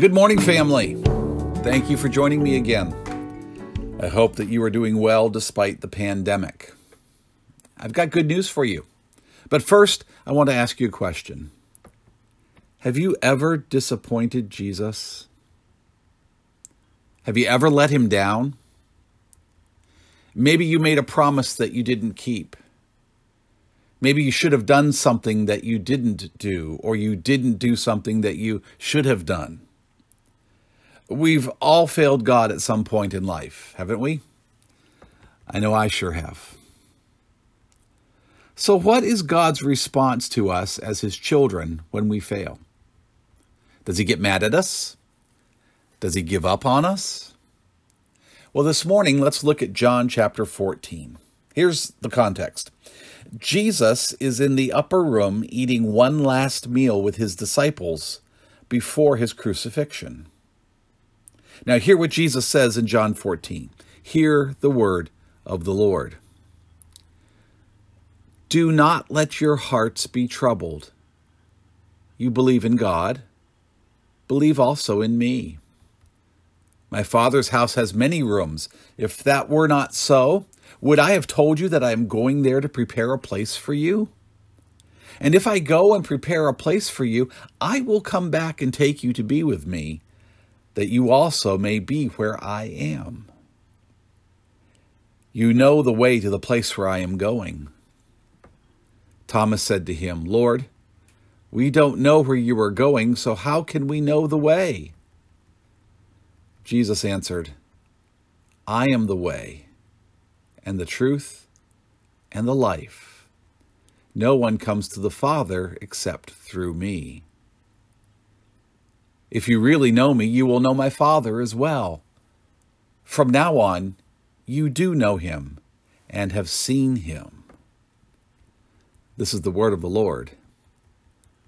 Good morning, family. Thank you for joining me again. I hope that you are doing well despite the pandemic. I've got good news for you. But first, I want to ask you a question. Have you ever disappointed Jesus? Have you ever let him down? Maybe you made a promise that you didn't keep. Maybe you should have done something that you didn't do, or you didn't do something that you should have done. We've all failed God at some point in life, haven't we? I know I sure have. So what is God's response to us as his children when we fail? Does he get mad at us? Does he give up on us? Well, this morning, let's look at John chapter 14. Here's the context. Jesus is in the upper room eating one last meal with his disciples before his crucifixion. Now hear what Jesus says in John 14. Hear the word of the Lord. Do not let your hearts be troubled. You believe in God. Believe also in me. My Father's house has many rooms. If that were not so, would I have told you that I am going there to prepare a place for you? And if I go and prepare a place for you, I will come back and take you to be with me, that you also may be where I am. You know the way to the place where I am going. Thomas said to him, Lord, we don't know where you are going, so how can we know the way? Jesus answered, I am the way and the truth and the life. No one comes to the Father except through me. If you really know me, you will know my Father as well. From now on, you do know him and have seen him. This is the word of the Lord.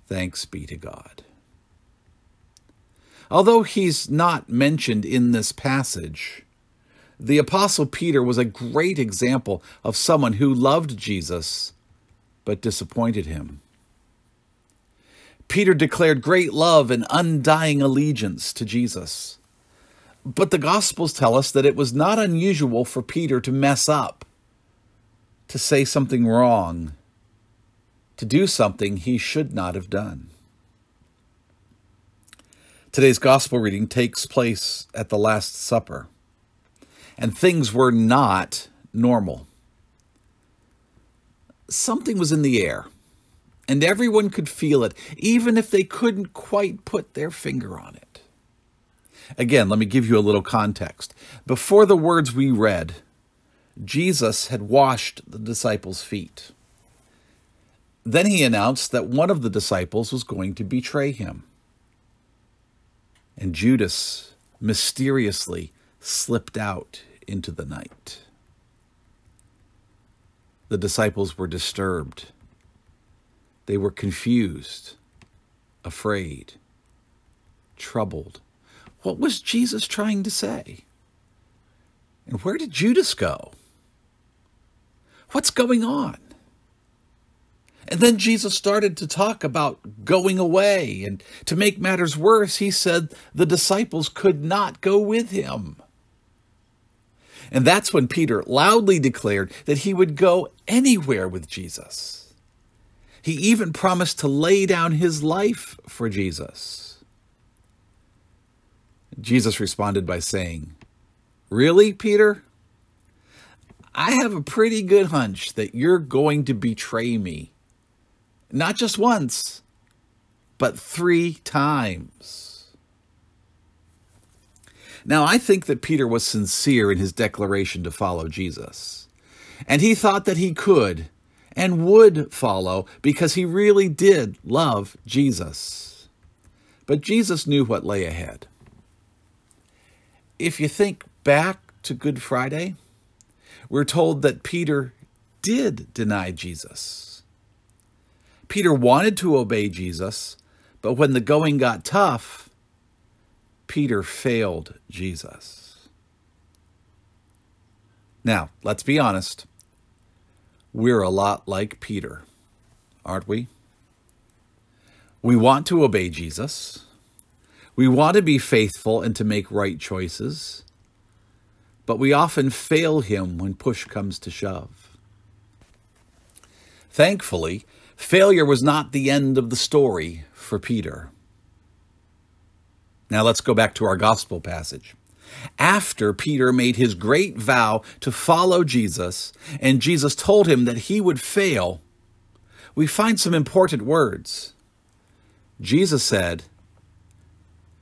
Thanks be to God. Although he's not mentioned in this passage, the Apostle Peter was a great example of someone who loved Jesus but disappointed him. Peter declared great love and undying allegiance to Jesus. But the Gospels tell us that it was not unusual for Peter to mess up, to say something wrong, to do something he should not have done. Today's Gospel reading takes place at the Last Supper, and things were not normal. Something was in the air, and everyone could feel it, even if they couldn't quite put their finger on it. Again, let me give you a little context. Before the words we read, Jesus had washed the disciples' feet. Then he announced that one of the disciples was going to betray him. And Judas mysteriously slipped out into the night. The disciples were disturbed. They were confused, afraid, troubled. What was Jesus trying to say? And where did Judas go? What's going on? And then Jesus started to talk about going away, and to make matters worse, he said the disciples could not go with him. And that's when Peter loudly declared that he would go anywhere with Jesus. He even promised to lay down his life for Jesus. Jesus responded by saying, Really, Peter? I have a pretty good hunch that you're going to betray me. Not just once, but 3 times. Now, I think that Peter was sincere in his declaration to follow Jesus. And he thought that he could and would follow because he really did love Jesus. But Jesus knew what lay ahead. If you think back to Good Friday, we're told that Peter did deny Jesus. Peter wanted to obey Jesus, but when the going got tough, Peter failed Jesus. Now, let's be honest. We're a lot like Peter, aren't we? We want to obey Jesus. We want to be faithful and to make right choices, but we often fail him when push comes to shove. Thankfully, failure was not the end of the story for Peter. Now let's go back to our gospel passage. After Peter made his great vow to follow Jesus, and Jesus told him that he would fail, we find some important words. Jesus said,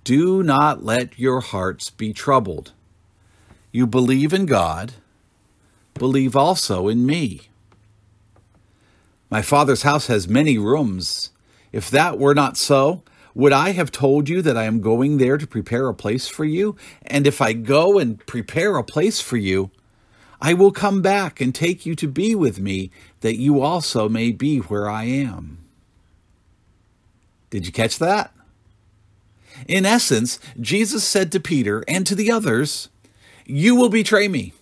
"Do not let your hearts be troubled. You believe in God, believe also in me. My Father's house has many rooms. If that were not so, would I have told you that I am going there to prepare a place for you? And if I go and prepare a place for you, I will come back and take you to be with me, that you also may be where I am." Did you catch that? In essence, Jesus said to Peter and to the others, "You will betray me,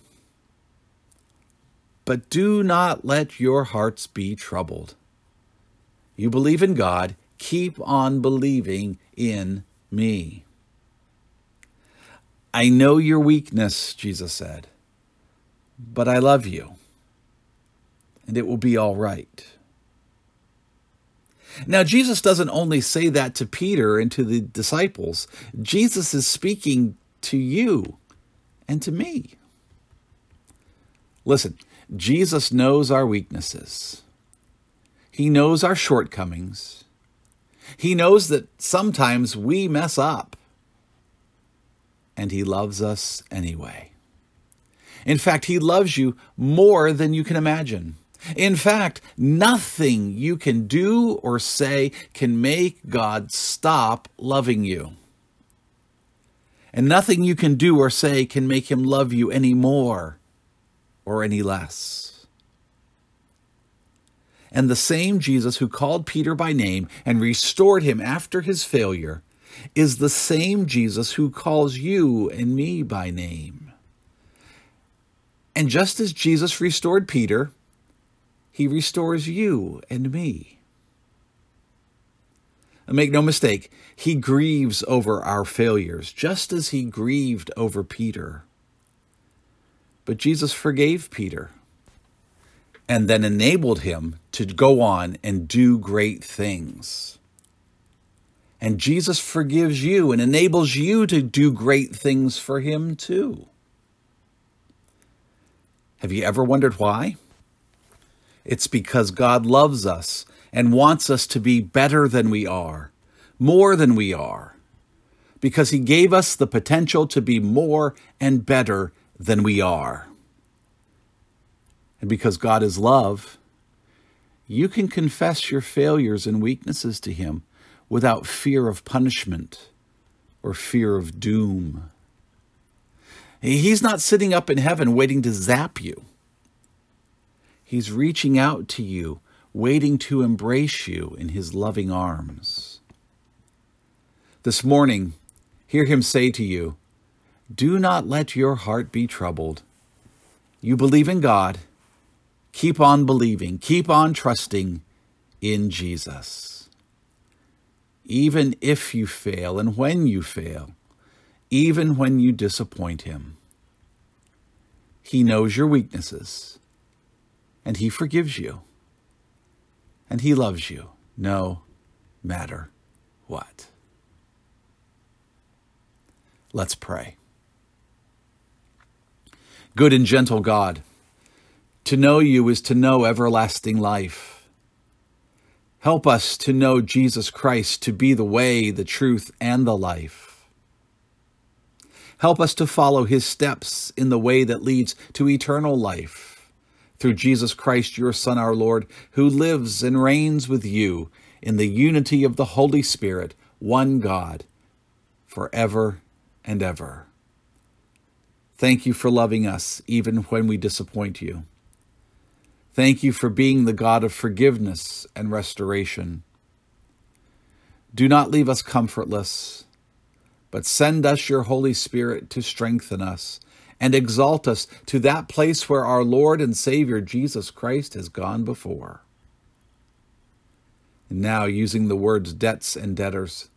but do not let your hearts be troubled. You believe in God, keep on believing in me." "I know your weakness," Jesus said, "but I love you, and it will be all right." Now, Jesus doesn't only say that to Peter and to the disciples. Jesus is speaking to you and to me. Listen, Jesus knows our weaknesses. He knows our shortcomings. He knows that sometimes we mess up. And he loves us anyway. In fact, he loves you more than you can imagine. In fact, nothing you can do or say can make God stop loving you. And nothing you can do or say can make him love you any more or any less. And the same Jesus who called Peter by name and restored him after his failure is the same Jesus who calls you and me by name. And just as Jesus restored Peter, he restores you and me. And make no mistake, he grieves over our failures, just as he grieved over Peter. But Jesus forgave Peter and then enabled him to go on and do great things. And Jesus forgives you and enables you to do great things for him too. Have you ever wondered why? It's because God loves us and wants us to be better than we are, more than we are, because he gave us the potential to be more and better than we are. And because God is love, you can confess your failures and weaknesses to him without fear of punishment or fear of doom. He's not sitting up in heaven waiting to zap you. He's reaching out to you, waiting to embrace you in his loving arms. This morning, hear him say to you, "Do not let your heart be troubled. You believe in God. Keep on believing. Keep on trusting in Jesus. Even if you fail and when you fail, even when you disappoint him, he knows your weaknesses. And he forgives you. And he loves you no matter what." Let's pray. Good and gentle God, to know you is to know everlasting life. Help us to know Jesus Christ to be the way, the truth, and the life. Help us to follow his steps in the way that leads to eternal life, through Jesus Christ, your Son, our Lord, who lives and reigns with you in the unity of the Holy Spirit, one God, forever and ever. Thank you for loving us, even when we disappoint you. Thank you for being the God of forgiveness and restoration. Do not leave us comfortless, but send us your Holy Spirit to strengthen us and exalt us to that place where our Lord and Savior Jesus Christ has gone before. And now, using the words debts and debtors,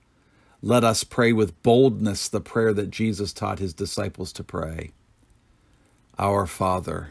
Let us pray with boldness the prayer that Jesus taught his disciples to pray. Our Father,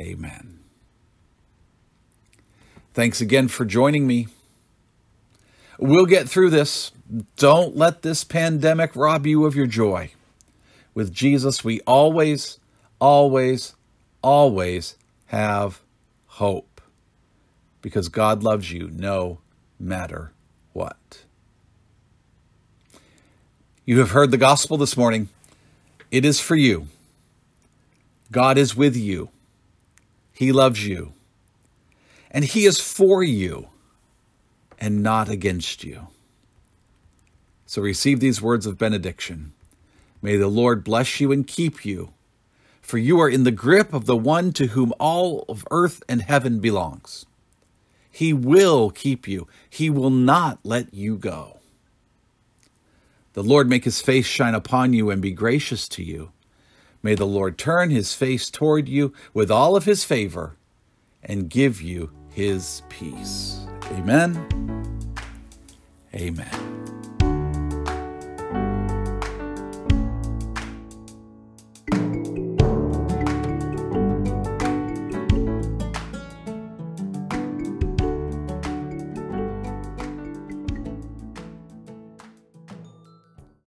Amen. Thanks again for joining me. We'll get through this. Don't let this pandemic rob you of your joy. With Jesus, we always, always, always have hope. Because God loves you no matter what. You have heard the gospel this morning. It is for you. God is with you. He loves you. And he is for you and not against you. So receive these words of benediction. May the Lord bless you and keep you, for you are in the grip of the one to whom all of earth and heaven belongs. He will keep you. He will not let you go. The Lord make his face shine upon you and be gracious to you. May the Lord turn his face toward you with all of his favor and give you his peace. Amen. Amen.